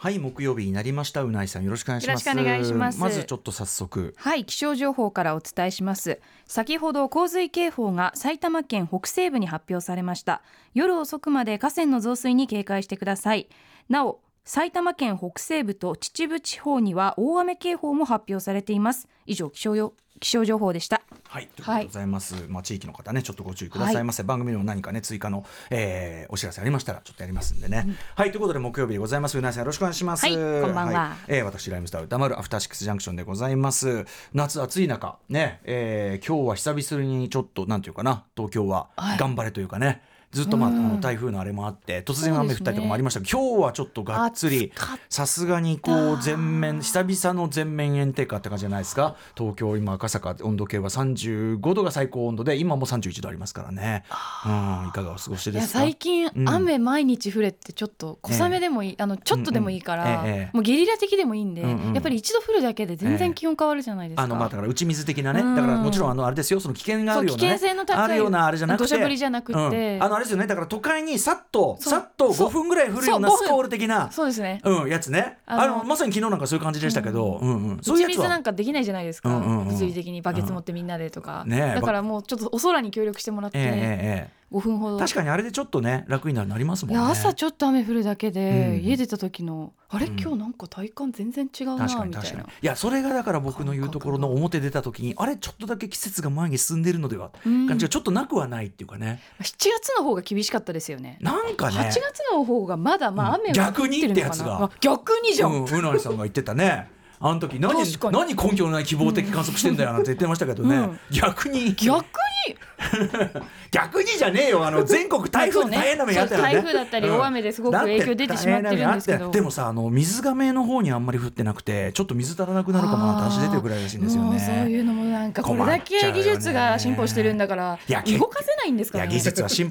はい木曜日になりました。うないさんよろしくお願いします。よろしくお願いします。まずちょっと早速、はい気象情報からお伝えします。先ほど洪水警報が埼玉県北西部に発表されました。夜遅くまで河川の増水に警戒してください。なお埼玉県北西部と秩父地方には大雨警報も発表されています。以上気象情報でした。はい、ということでございます。はい、まあ、地域の方ねちょっとご注意くださいませ。はい、番組でも何かね追加の、お知らせありましたらちょっとやりますんでね。うん、はいということで木曜日でございます。うなえさんよろしくお願いします。はいこんばんは。はい私ライムスター歌丸アフターシックスジャンクションでございます。夏暑い中ね、今日は久々にちょっとなんていうかな東京は頑張れというかね、はいずっと台風のあれもあって突然雨降ったりとかもありましたが、ね、今日はちょっとがっつりさすがにこう全面久々の全面炎低下って感じじゃないですか。東京今赤坂温度計は35度が最高温度で今も31度ありますからね。うんいかがお過ごしですか。いや最近、うん、雨毎日降れってちょっと小雨でもいい、ちょっとでもいいから、もうゲリラ的でもいいんで、やっぱり一度降るだけで全然気温変わるじゃないですか。だから打ち水的なね、だからもちろんあれですよその危険があるような、ね、危険性の高いあるようなあれじゃなくて土砂降りじゃなくて、あれですよね、だから都会にさっと5分ぐらい降るようなスコール的なそうですね、やつね、まさに昨日なんかそういう感じでしたけど、そういうやつは打ち水なんかできないじゃないですか、物理的にバケツ持ってみんなでとか、ね、だからもうちょっとお空に協力してもらって、5分ほど確かにあれでちょっとね楽になりますもんね。いや朝ちょっと雨降るだけで、家出た時のあれ今日なんか体感全然違うなみたいな、いやそれがだから僕の言うところの表出た時にあれちょっとだけ季節が前に進んでるのでは感じがちょっとなくはないっていうかね。7月の方が厳しかったですよね。なんかね8月の方がまだ雨が降ってるのかな、逆にってやつが逆にじゃん、うなさんが言ってたねあの時 何根拠のない希望的観測してんだよなんて言ってましたけどね、逆にじゃねえよ、全国台風大変な目にあったよね。台風だったり大雨ですごく影響出てしまってるんですけど、でもさ水がめの方にあんまり降ってなくてちょっと水足らなくなるかもなって話出てるくらいらしいんですよね。もうそういうのもなんかこれだけ技術が進歩してるんだから動かせないんですかね。いや技術は進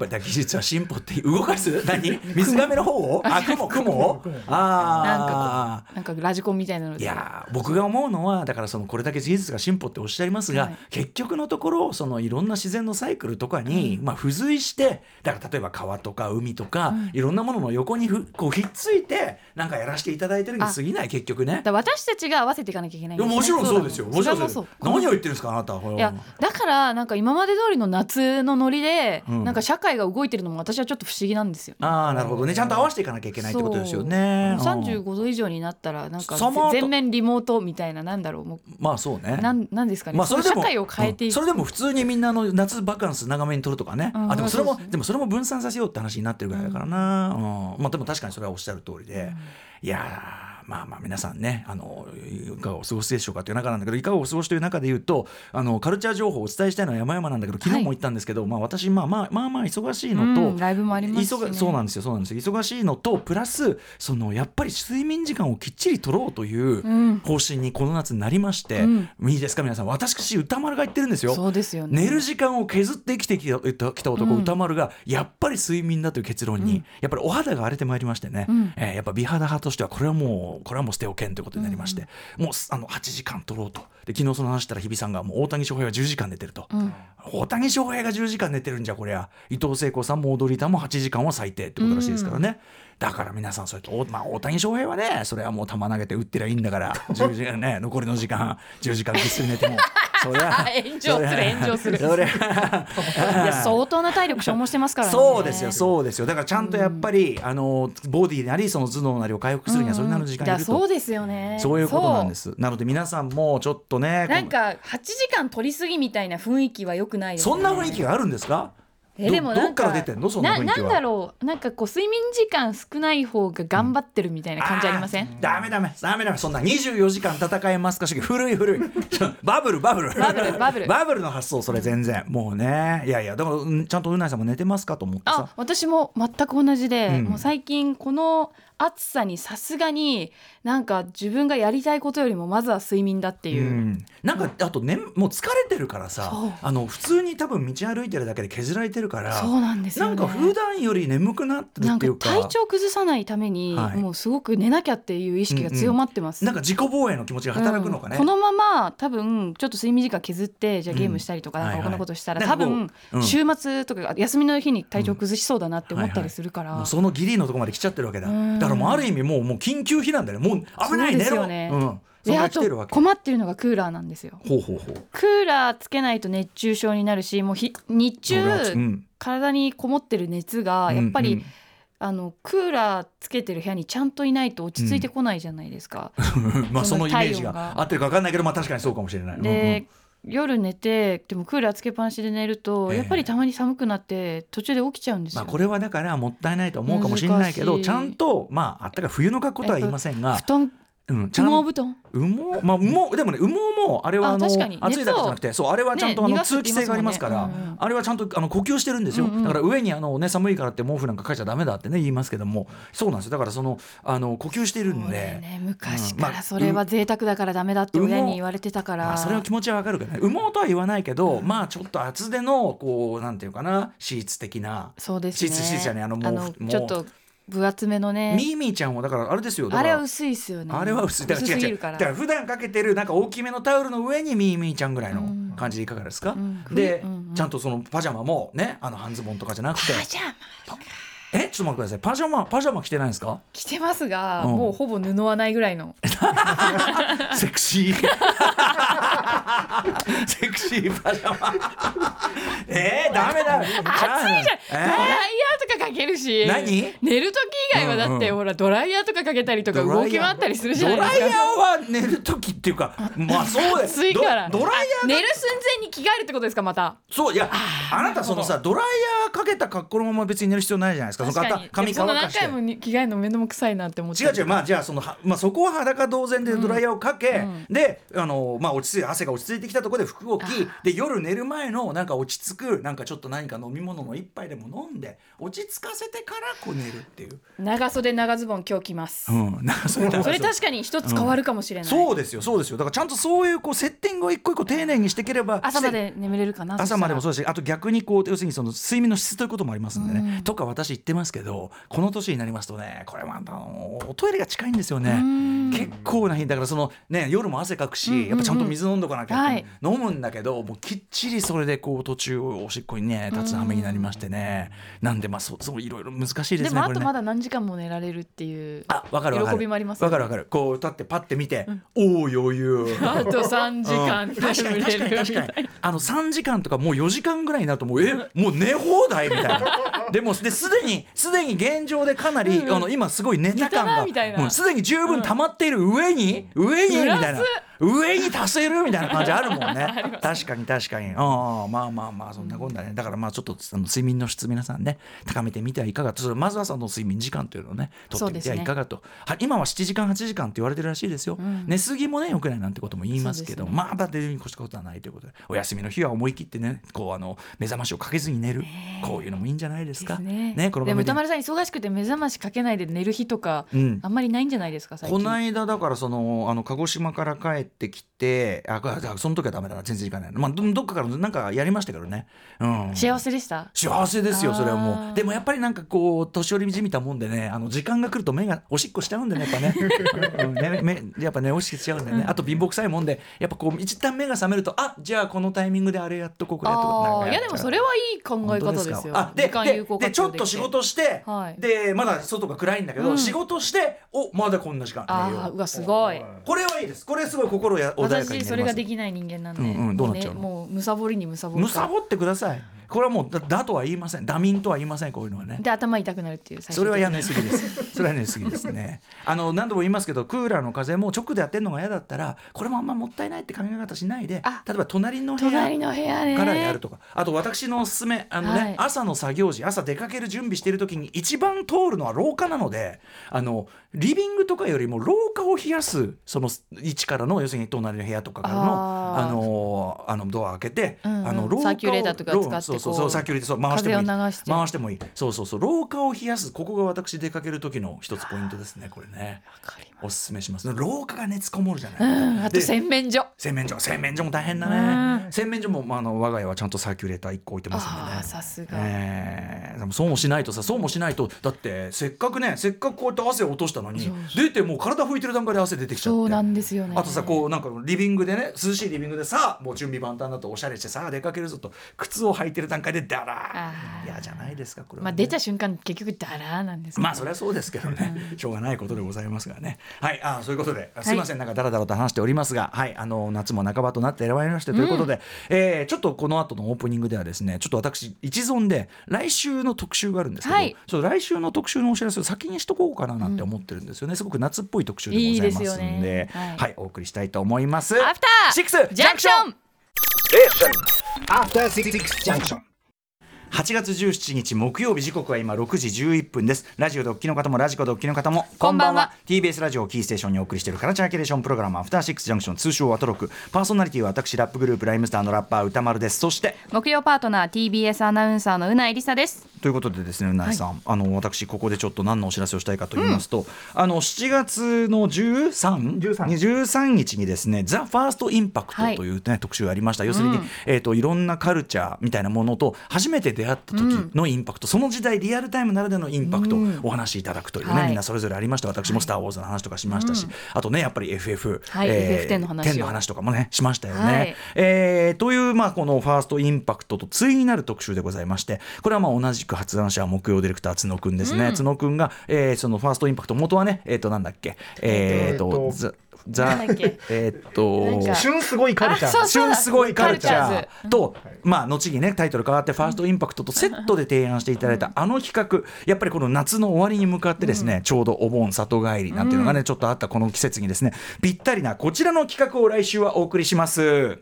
歩って動かす何水がめの方を雲をなんかラジコンみたいなので、いや僕が思うのはだからこれだけ技術が進歩っておっしゃいますが、結局のところいろんな自然のサイクルとかに、付随してだから例えば川とか海とか、いろんなものの横にこうひっついてなんかやらせていただいてるに過ぎない結局ね。だ私たちが合わせていかなきゃいけないんですね。もちろんそうですよ。何を言ってるんですかあなた。いやだからなんか今まで通りの夏のノリで、なんか社会が動いてるのも私はちょっと不思議なんですよ。ああなるほどね、ちゃんと合わせていかなきゃいけないってことですよね。35度以上になったらなんか全面リモートみたいな、なんだろう、もうまあそうね、なんですかね、それでも社会を変えていく、それでも普通にみんな夏バカンス長めに取るとかね、でもそれも分散させようって話になってるぐらいだからな、でも確かにそれはおっしゃる通りで、いやまあ皆さんねいかがお過ごしでしょうかという中なんだけど、いかがお過ごしという中で言うとカルチャー情報をお伝えしたいのは山々なんだけど、昨日も言ったんですけど、私まあ忙しいのと、ライブもありますしね、そうなんですよ忙しいのとプラスやっぱり睡眠時間をきっちり取ろうという方針にこの夏になりまして、いいですか皆さん、私歌丸が言ってるんですよ。そうですよね、寝る時間を削って生きてきた男歌丸がやっぱり睡眠だという結論に、やっぱりお肌が荒れてまいりましてね、やっぱ美肌派としてはこれはもう捨ておけんということになりまして、もう8時間取ろうと。で昨日その話したら日比さんがもう大谷翔平は10時間寝てると、大谷翔平が10時間寝てるんじゃこりゃ伊藤聖子さんも踊りたも8時間は最低ってことらしいですからね、だから皆さんそれと、大谷翔平はねそれはもう球投げて打ってりゃいいんだから10時間ね残りの時間10時間ぐっすり寝ても炎上するいや相当な体力消耗してますからね。そうですよだからちゃんとやっぱり、ボディなりその頭脳なりを回復するにはそれなりの時間がいると、そうですよね、そういうことなんです。なので皆さんもちょっとねなんか8時間取りすぎみたいな雰囲気は良くないよね。そんな雰囲気があるんですか。でもどっから出てんのそんな雰囲気は。なんだろう、なんかこう睡眠時間少ない方が頑張ってるみたいな感じありません？ダメそんな24時間戦えますか主義古いバブルの発想、それ全然もうね、いやだからちゃんとうないさんも寝てますかと思ってさ、私も全く同じで、もう最近この暑さにさすがになんか自分がやりたいことよりもまずは睡眠だっていう、なんかあとねもう疲れてるからさ、普通に多分道歩いてるだけで削られてるるから、そうなんですよ、ね、なんか普段より眠くなってるっていう か体調崩さないために、はい、もうすごく寝なきゃっていう意識が強まってます、うんうん、なんか自己防衛の気持ちが働くのかね、うん、このまま多分ちょっと睡眠時間削ってじゃあゲームしたりとかなんか他のことしたら、うんはいはい、多分、うん、週末とか休みの日に体調崩しそうだなって思ったりするから、うんはいはい、そのギリのとこまで来ちゃってるわけだ、うん、だからもうある意味もう緊急避難だよね、もう危ない、寝ろ、そうですよね、うんであと困ってるのがクーラーなんですよ。ほうほうほう。クーラーつけないと熱中症になるし、もう日中、うん、体にこもってる熱がやっぱり、うんうん、クーラーつけてる部屋にちゃんといないと落ち着いてこないじゃないですか、うん、まあそのイメージが合ってるか分かんないけど、まあ、確かにそうかもしれないで、うんうん、夜寝てでもクーラーつけっぱなしで寝ると、やっぱりたまに寒くなって途中で起きちゃうんですよ、まあ、これはだからもったいないと思うかもしれないけど、ちゃんと、まあ、あったかい冬の格好とは言いませんが、布団うん、ちゃん羽毛布団羽毛、まあ、羽毛でもね、羽毛もあれは熱いだけじゃなくて、そうあれはちゃんと通気性がありますから、ねすねうんうん、あれはちゃんと呼吸してるんですよ、うんうん、だから上にね、寒いからって毛布なんかかけちゃダメだってね言いますけども、そうなんですよ、だから呼吸してるんで、ね、昔からそれは贅沢だからダメだって親に言われてたから、まあ、それの気持ちはわかるけどね、羽毛とは言わないけど、うん、まあちょっと厚手のこうなんていうかな、シーツ的な、そうですね、シーツじゃね、ちょっと分厚めのね、ミーミーちゃんはだからあれですよ、あれは薄いですよね、あれは薄い、だから薄すぎるから、だから普段かけてるなんか大きめのタオルの上にミーミーちゃんぐらいの感じでいかがですか、うん、で、うんうん、ちゃんとそのパジャマもね、半ズボンとかじゃなくて、パジャマちょっと待ってください、パジャマ着てないんですか？着てますが、うん、もうほぼ布はないぐらいのセクシーセクシーパジャマダメだ、暑いじゃん、ドライヤーとかかけるし、何寝る時以外はだって、うんうん、ほらドライヤーとかかけたりとか動き回ったりするじゃないですか。ドライヤーは寝る時っていうか、まあそうです暑いからドライヤー寝る寸前に着替えるってことですか？またそういや あなたそのさ、ドライヤーかけた格好のまま別に寝る必要ないじゃないですか。確かに髪乾かしてその何回も着替えるの面倒も臭いなって思って。違う違う、まあじゃあまあ、そこは裸同然でドライヤーをかけ、うんうん、でまあ落ち着いて汗が落ち着いてきたところで服を着で、夜寝る前のなんか落ち着くなんかちょっと何か飲み物の一杯でも飲んで落ち着かせてから寝るっていう。長袖長ズボン今日着ます、うん、それ確かに一つ変わるかもしれない、うん、そうですよそうですよ。だからちゃんとそういうセッティングを一個一個丁寧にしていければ朝まで眠れるかな。朝までもそうだし、あと逆に要するに睡眠の質ということもありますんでね、うん、とか私言ってますけど、この年になりますとね、これはおトイレが近いんですよね、結構な日だからね、夜も汗かくし、うんうんうん、やっぱちゃんと水飲んどかなきゃ、はい、飲むんだけどもうきっちりそれで途中おしっこにね立つ羽目になりましてね、なんでまあそういろいろ難しいですね。でもあとまだ何時間も寝られるっていう喜びもありますよね。分かる分かる、こう立ってパッて見て、うん、おー余裕あと3時間眠れるみたいな。確かに確かに3時間とかもう4時間ぐらいになるともうもう寝放題みたいなでもすでに現状でかなり、うん、今すごい寝た感がもうすでに十分溜まっている上にみたいな、上に足せるみたいな感じあるもんね確かに確かに、あまあまあまあそんなことだね。だからまあちょっと睡眠の質皆さんね高めてみてはいかがと、まずはその睡眠時間というのをねとってみてはいかがと、ね、今は7時間8時間って言われてるらしいですよ、うん、寝過ぎもね良くないなんてことも言いますけど、ね、まあだって出るに越したことはないということで、お休みの日は思い切ってね目覚ましをかけずに寝る、こういうのもいいんじゃないですかね。このでも歌丸さん忙しくて目覚ましかけないで寝る日とか、うん、あんまりないんじゃないですか最近。この間だから鹿児島から帰ってってきて、その時はダメだな全然行かない、まあ、どっかからなんかやりましたけどね、うん、幸せでした。幸せですよそれはもう。でもやっぱりなんか年寄りじみたもんでね、時間が来ると目がおしっこしちゃうんでねやっぱ やっぱねおしっこしちゃうんでね、あと貧乏くさいもんでやっぱ一旦目が覚めると、あじゃあこのタイミングであれやっとこうかとか。いやでもそれはいい考え方ですよ。でちょっと仕事して、はい、でまだ外が暗いんだけど、うん、仕事してまだこんな時間、うわすごい、これはいいです。これすごい心穏やかになります。私それができない人間なんで、どうなっちゃうの、もうむさぼってください。これはもうだとは言いません、ダミンとは言いません、こういうのはね。で頭痛くなるっていう最初、それはやめすぎですそれはやめすぎですね何度も言いますけど、クーラーの風も直でやってるのが嫌だったら、これもあんまもったいないって考え方しないで、例えば隣の部屋からやるとか、あと私のおすすめはい、朝の作業時、朝出かける準備してる時に一番通るのは廊下なので、リビングとかよりも廊下を冷やすその位置からの、要するに隣の部屋とかからのドア開けて、うんうん、廊下をサーキュレーターとか使ってそうそうそう、さっき言って回してもいい、回してもいい、そうそうそう、廊下を冷やす、ここが私出かける時の一つポイントですね、これね。分かります、おすすめします。廊下が熱こもるじゃない、うん、あと洗面所、洗面所も大変だね、うん、洗面所も、まあ、我が家はちゃんとサーキュレーター1個置いてますんでね。あ、さすが、でもそうもしないとさ、だってせっかくこうやって汗を落としたのに、そうそう、出てもう体拭いてる段階で汗出てきちゃって、そうなんですよね。あとさ、こうなんかリビングでね、涼しいリビングでさ、もう準備万端だとおしゃれしてさ、出かけるぞと靴を履いてる段階でダラー、いやじゃないですかこれは、ね。まあ、出た瞬間結局ダラーなんですけど、まあそれはそうですけどね、しょうがないことでございますがね。はい、あ、そういうことで、すいません、なんかダラダラと話しておりますが、はい、夏も半ばとなって選ばれましてということで、ちょっとこの後のオープニングではですね、ちょっと私一存で来週の特集があるんですけど、はい、ちょっと来週の特集のお知らせを先にしとこうかななんて思ってるんですよね、うん、すごく夏っぽい特集でございますんで、いいですよね、はい、はい、お送りしたいと思います。アフター6ジャンクション、アフター6ジャンクション、8月17日木曜日、時刻は今6時11分です。ラジオドッキの方もラジコドッキの方もこんばんは。 TBS ラジオキーステーションにお送りしているカルチャーキュレーションプログラム、アフターシックスジャンクション、通称アトロク。パーソナリティは私、ラップグループライムスターのラッパー歌丸です。そして木曜パートナー TBS アナウンサーのうないりさです。ということでですね、うないさん、はい、私ここでちょっと何のお知らせをしたいかと言いますと、うん、7月の13日にですね、ザ・ファーストインパクトという、ね、はい、特集がありました。要するに、うん、いろんなカルチャーみたいなものと初めて出会った時のインパクト、うん、その時代リアルタイムならではのインパクトをお話しいただくというね、うん、みんなそれぞれありました。私もスターウォーズの話とかしましたし、はい、あとね、やっぱり FF10 の話とかもね、しましたよね、はい、という、まあ、このファーストインパクトと対になる特集でございまして、これはまあ同じ発案者は木曜ディレクター角くんですね、うん、角くんが、そのファーストインパクト元はね、なんだっけ、旬すごいカルチャー、旬すごいカルチャーと、まあ、後にねタイトル変わってファーストインパクトとセットで提案していただいたあの企画、やっぱりこの夏の終わりに向かってですね、うん、ちょうどお盆里帰りなんていうのがね、ちょっとあったこの季節にですね、ぴったりなこちらの企画を来週はお送りします。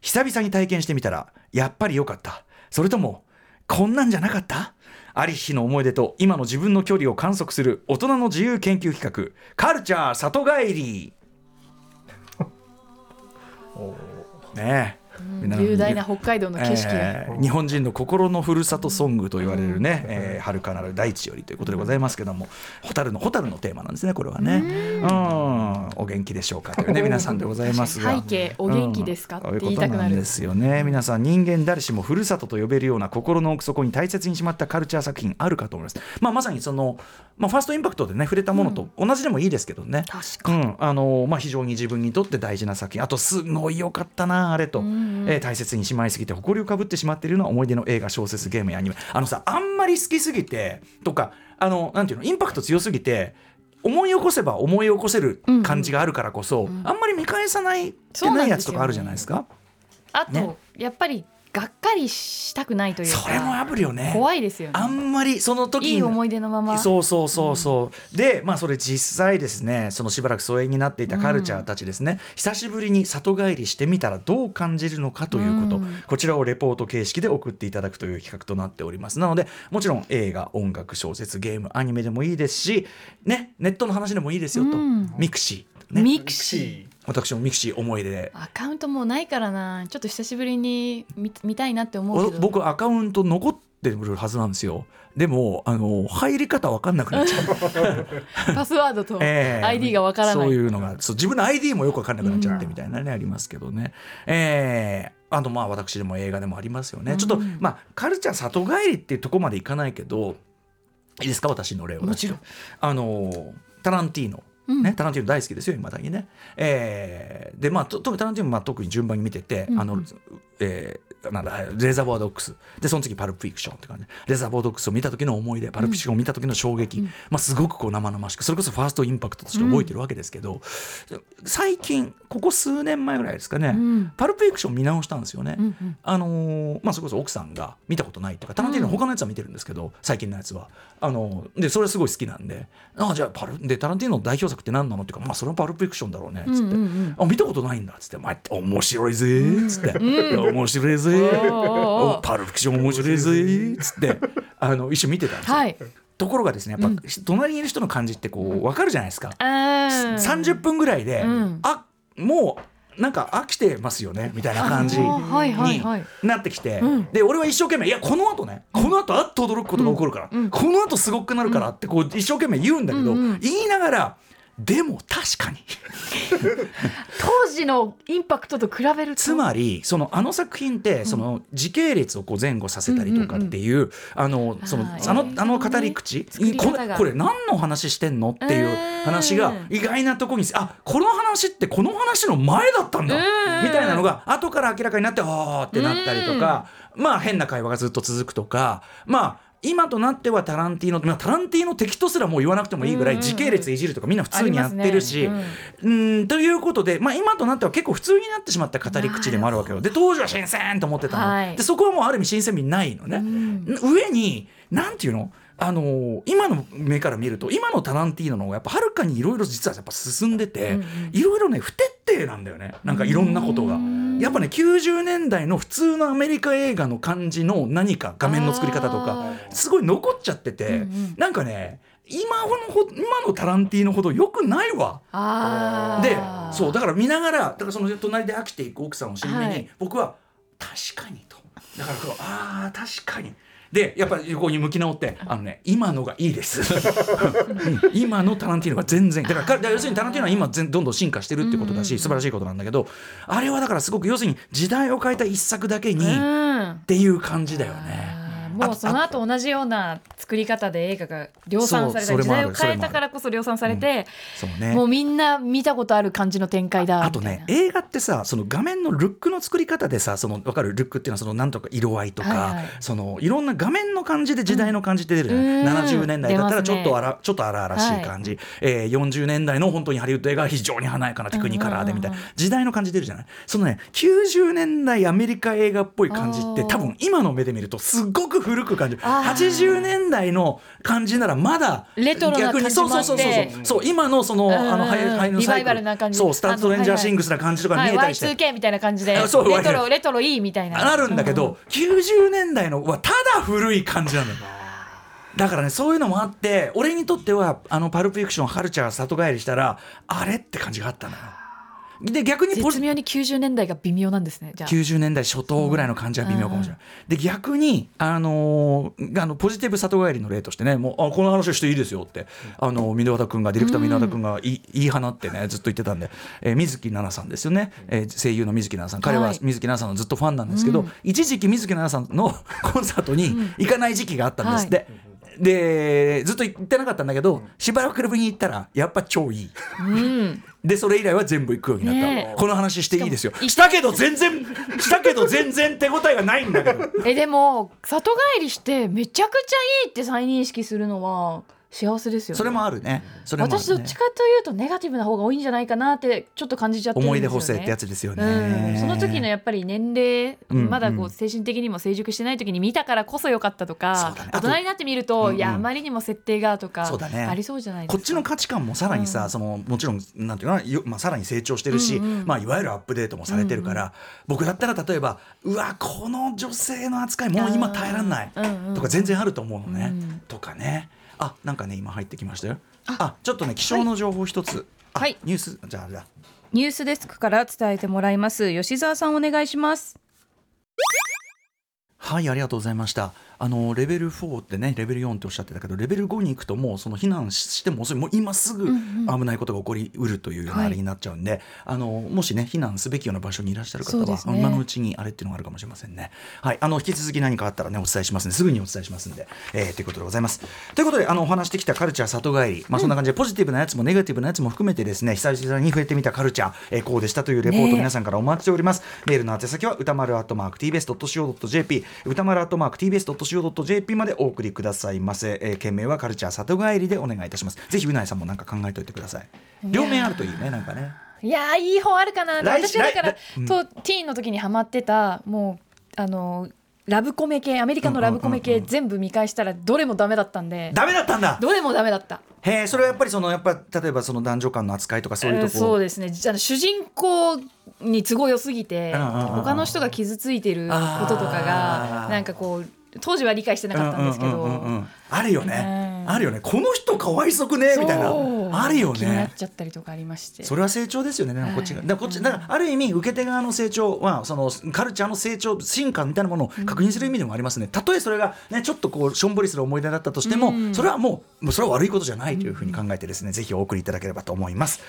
久々に体験してみたらやっぱり良かった、それともこんなんじゃなかった、あり日の思い出と今の自分の距離を観測する大人の自由研究企画、カルチャー里帰りねえ、うん、雄大な北海道の景色、日本人の心のふるさとソングと言われるね、遥かなる大地よりということでございますけども、蛍のテーマなんですね、これはね。うん、お元気でしょうかというね、皆さんでございますが、背景お元気ですか、うん、って言いたくなるんですよね。皆さん、人間誰しもふるさとと呼べるような心の奥底に大切にしまったカルチャー作品あるかと思います。まあ、まさにその、まあ、ファーストインパクトでね触れたものと同じでもいいですけどね、確かに、うん、まあ、非常に自分にとって大事な作品、あとすごい良かったなあれと、うん、大切にしまいすぎて誇りをかぶってしまっているような思い出の映画、小説、ゲームやアニメ、さ、あんまり好きすぎてとか、なんていうの、インパクト強すぎて思い起こせば思い起こせる感じがあるからこそ、うんうん、あんまり見返さないってないやつとかあるじゃないですか。あと、ね、やっぱりがっかりしたくないというか、それもあぶるよね、怖いですよね、あんまりその時にいい思い出のまま、そう、うん、で、まあ、それ実際ですね、そのしばらく疎遠になっていたカルチャーたちですね、うん、久しぶりに里帰りしてみたらどう感じるのかということ、うん、こちらをレポート形式で送っていただくという企画となっております。なので、もちろん映画、音楽、小説、ゲーム、アニメでもいいですし、ね、ネットの話でもいいですよと、うん、ミクシー、ね、私もミクシー思い出で、アカウントもうないからな、ちょっと久しぶりに 見たいなって思うけど、僕アカウント残ってるはずなんですよ。でも入り方分かんなくなっちゃうパスワードと ID が分からない、そういうのが、そう、自分の ID もよく分かんなくなっちゃってみたいなね、うん、ありますけどね、まあ、私でも映画でもありますよね、うん、ちょっと、まあ、カルチャー里帰りっていうとこまでいかないけど、いいですか、私の例を。もちろんタランティーノね、タランティーノ大好きですよ、いまだにね、で、まあ、タランティーノ、まあ、特に順番に見てて、なんだ、レザーバードックスで、その次パルプフィクションって感じ、レザーバードックスを見た時の思い出、パルプフィクションを見た時の衝撃、うん、まあ、すごくこう生々しく、それこそファーストインパクトとして覚えてるわけですけど、うん、最近ここ数年前ぐらいですかね、うん、パルプフィクション見直したんですよね、うんうん、まあ、それこそ奥さんが見たことないとか、タランティーノ他のやつは見てるんですけど、最近のやつはで、それはすごい好きなんで、じゃあでタランティーノの代表作って何なのっていうか、まあ、それはパルプフィクションだろうねっつって、うんうんうん、見たことないんだっつって、まあ、面白いぜっつって、うん、面白いぜ、おパルプフィクション面白いぜっつって一緒に見てたんですよ、はい、ところがですね、やっぱ、うん、隣にいる人の感じってこう分かるじゃないですか、30分ぐらいで、うん、あ、もうなんか飽きてますよねみたいな感じになってきて、で俺は一生懸命いやこの後ねこの後あっと驚くことが起こるから、この後すごくなるからってこう一生懸命言うんだけど、言いながらでも確かに当時のインパクトと比べるとつまりそのあの作品ってその時系列をこう前後させたりとかっていう、あの語り口これ何の話してんのっていう話が意外なとこにあこの話ってこの話の前だったんだみたいなのが後から明らかになってあーってなったりとか、まあ変な会話がずっと続くとか、まあ今となってはタランティーノ敵とすらもう言わなくてもいいぐらい時系列いじるとかみんな普通にやってるし、ということで、まあ、今となっては結構普通になってしまった語り口でもあるわけよ。で当時は新鮮と思ってたの、でそこはもうある意味新鮮味ないのね、上になんていうの今の目から見ると今のタランティーノの方がやっぱはるかにいろいろ実はやっぱ進んでていろいろね不徹底なんだよね。なんかいろんなことがやっぱね90年代の普通のアメリカ映画の感じの何か画面の作り方とかすごい残っちゃってて、なんかね今のタランティーノほど良くないわ。でそうだから見ながらだからその隣で飽きていく奥さんを知り目に、僕は確かにとだからこうあ確かにでやっぱり横に向き直って今のがいいです今のタランティーノが全然だから要するにタランティーノは今どんどん進化してるってことだし、素晴らしいことなんだけど、あれはだからすごく要するに時代を変えた一作だけにっていう感じだよね。もうその後同じような作り方で映画が量産された時代を変えたからこそ量産されて、もうみんな見たことある感じの展開だみたいな。あとね映画ってさその画面のルックの作り方でさその分かるルックっていうのはそのなんとか色合いとか、そのいろんな画面の感じで時代の感じって出るじゃない、70年代だったらちょっと荒々しい感じ、40年代の本当にハリウッド映画は非常に華やかなテクニカラーでみたいな時代の感じ出るじゃない。そのね90年代アメリカ映画っぽい感じって多分今の目で見るとすごく古く感じる。80年代の感じならまだレトロな感じもあってそう今のそのハイのサイクルスタートレンジャーシングスな感じとか見えたりして Y2K みたいな感じでレトロいいみたいなあるんだけど、90年代のはただ古い感じなんだよ。だからねそういうのもあって俺にとってはパルプフィクションハルチャー里帰りしたらあれって感じがあったんだよ。で逆に絶妙に90年代が微妙なんですね。じゃあ90年代初頭ぐらいの感じは微妙かもしれない、で逆に、ポジティブ里帰りの例としてねもうこの話をしていいですよってディレクター箕輪田君が言い放ってねずっと言ってたんで、水木奈々さんですよね、声優の水木奈々さん、彼は水木奈々さんのずっとファンなんですけど、一時期水木奈々さんのコンサートに行かない時期があったんですって、でずっと行ってなかったんだけどしばらくぶりに行ったらやっぱ超いい、でそれ以来は全部行くようになった、この話していいですよしたけど全然手応えがないんだけどでも里帰りしてめちゃくちゃいいって再認識するのは幸せですよね。それもあるね。私どっちかというとネガティブな方が多いんじゃないかなってちょっと感じちゃってるんですよね。思い出補正ってやつですよね、その時のやっぱり年齢、まだこう精神的にも成熟してない時に見たからこそ良かったとか、大人になってみると、いやあまりにも設定がとかありそうじゃないですか。こっちの価値観もさらにさ、そのもちろんなんていうのかな、さらに成長してるし、いわゆるアップデートもされてるから、僕だったら例えばうわこの女性の扱いもう今耐えらんないとか全然あると思うのね、とかね。あ、なんかね今入ってきましたよ。ちょっとね気象の情報一つ、ニュースじゃあニュースデスクから伝えてもらいます。吉澤さんお願いします。はい、ありがとうございました。レベル4ってねレベル4っておっしゃってたけど、レベル5に行くともうその避難しても遅い、もう今すぐ危ないことが起こりうるというようなあれになっちゃうんで、もしね避難すべきような場所にいらっしゃる方は、今のうちにあれっていうのがあるかもしれませんね。はい、引き続き何かあったらねお伝えしますんですぐにお伝えしますんで、ということでございます。ということでお話してきたカルチャー里帰り、そんな感じでポジティブなやつもネガティブなやつも含めてですね久々に触れてみたカルチャー、こうでしたというレポート、皆さんからお待ちしております。メールの宛先は歌丸@tbs.co.jp、歌丸@tbs.co.jp までお送りくださいませ。件名はカルチャー里帰りでお願いいたします。ぜひうないさんもなんか考えておいてください。両面あるといいね。なんかね、いやいい本あるかな。私はだからティーンの時にハマってたもうラブコメ系、アメリカのラブコメ系全部見返したらどれもダメだったんで。ダメだったんだ。どれもダメだった。へえ、それはやっぱり例えばその男女間の扱いとかそういうとこ、そうですね、主人公に都合良すぎて他の人が傷ついてることとかがなんかこう当時は理解してなかったんですけど、あるよね。あるよね、この人かわいそくねみたいなあるよね、気になっちゃったりとかありまして、それは成長ですよね、こっちが、だからある意味受け手側の成長はそのカルチャーの成長進化みたいなものを確認する意味でもありますね。たとえそれが、ね、ちょっとこうしょんぼりする思い出だったとしても、それはもうそれは悪いことじゃないというふうに考えてですね、ぜひお送りいただければと思います。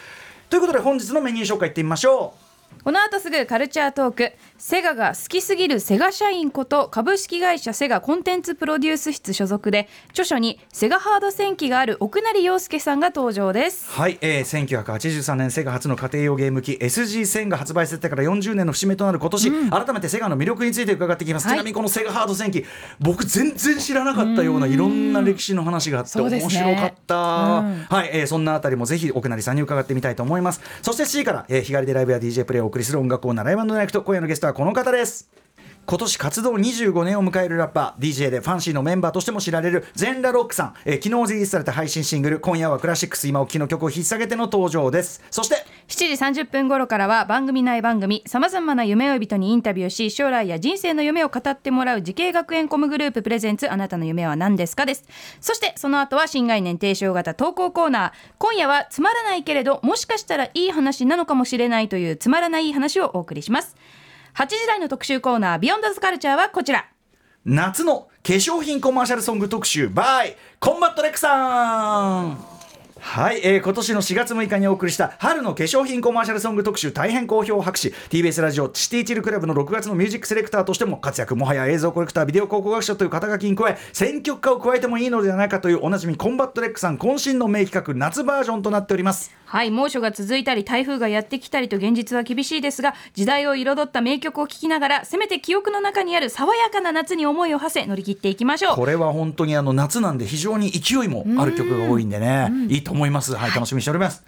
ということで本日のメニュー紹介いってみましょう。この後すぐカルチャートーク、セガが好きすぎるセガ社員こと株式会社セガコンテンツプロデュース室所属で著書にセガハード戦記がある奥成洋介さんが登場です。はい、1983年セガ初の家庭用ゲーム機 SG1000 が発売されてから40年の節目となる今年、改めてセガの魅力について伺ってきます。ちなみにこのセガハード戦記、僕全然知らなかったようないろんな歴史の話があって面白かった、はい、そんなあたりもぜひ奥成さんに伺ってみたいと思います。そして C から、日帰りでライブや DJ プレイをお送りする音楽を習いバンドナイクと、今夜のゲストはこの方です。今年活動25年を迎えるラッパー DJ でファンシーのメンバーとしても知られる全裸ロックさん、昨日リリースされた配信シングル今夜はクラシックス今お聴きの曲を引っ提げての登場です。そして7時30分頃からは番組内番組、さまざまな夢追い人にインタビューし将来や人生の夢を語ってもらう慈恵学園コムグループプレゼンツあなたの夢は何ですかです。そしてその後は新概念提唱型投稿コーナー、今夜はつまらないけれどもしかしたらいい話なのかもしれないというつまらない話をお送りします。8時台の特集コーナービヨンドズカルチャーはこちら、夏の化粧品コマーシャルソング特集 by コンバットレックさん。はい、今年の4月6日にお送りした春の化粧品コマーシャルソング特集、大変好評を博し TBS ラジオシティチルクラブの6月のミュージックセレクターとしても活躍、もはや映像コレクタービデオ考古学者という肩書きに加え選曲家を加えてもいいのではないかというおなじみコンバットレックさん渾身の名企画夏バージョンとなっております。はい、猛暑が続いたり台風がやってきたりと現実は厳しいですが、時代を彩った名曲を聴きながらせめて記憶の中にある爽やかな夏に思いを馳せ乗り切っていきましょう。これは本当に夏なんで非常に勢いもある曲が多いんでね、いいと思います。はい、楽しみにしております。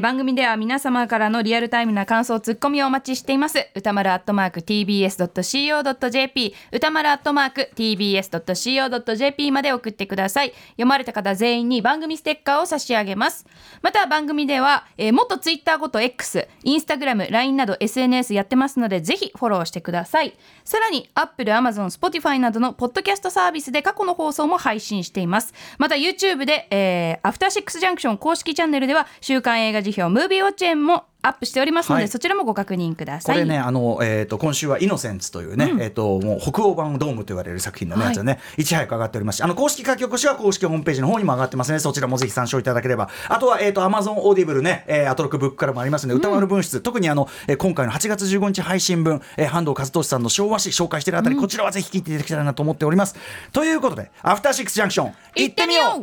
番組では皆様からのリアルタイムな感想ツッコミをお待ちしています。歌丸@tbs.co.jp 歌丸@tbs.co.jp まで送ってください。読まれた方全員に番組ステッカーを差し上げます。また番組では、元ツイッターごと X、 インスタグラム、 LINE など SNS やってますのでぜひフォローしてください。さらに Apple、Amazon、Spotify などのポッドキャストサービスで過去の放送も配信しています。また YouTube で、アフターシックスジャンクション公式チャンネルでは週刊映画映画辞表ムービーウォッチ園もアップしておりますので、はい、そちらもご確認ください。これね、今週はイノセンツというね、もう北欧版ドームと言われる作品のやつね、いち早く上がっておりますし、公式書き起こしは公式ホームページの方にも上がってますね。そちらもぜひ参照いただければ。あとは、Amazon オーディブルね、アトロックブックからもありますので、歌丸分室、特に今回の8月15日配信分、半藤和俊さんの昭和史紹介しているあたり、こちらはぜひ聞いていただきたいなと思っております。ということでアフターシックスジャンクション行ってみよう。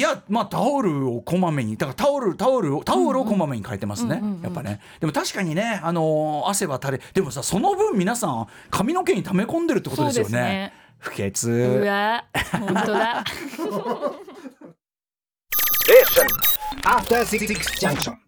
や、まあ、タオルをこまめに、だからタオルをこまめに変えてますね、やっぱね。でも確かにね、汗は垂れ、でもさ、その分皆さん髪の毛に溜め込んでるってことですよね。そうですね、不潔。うわ、本当だ。After 66 Junction。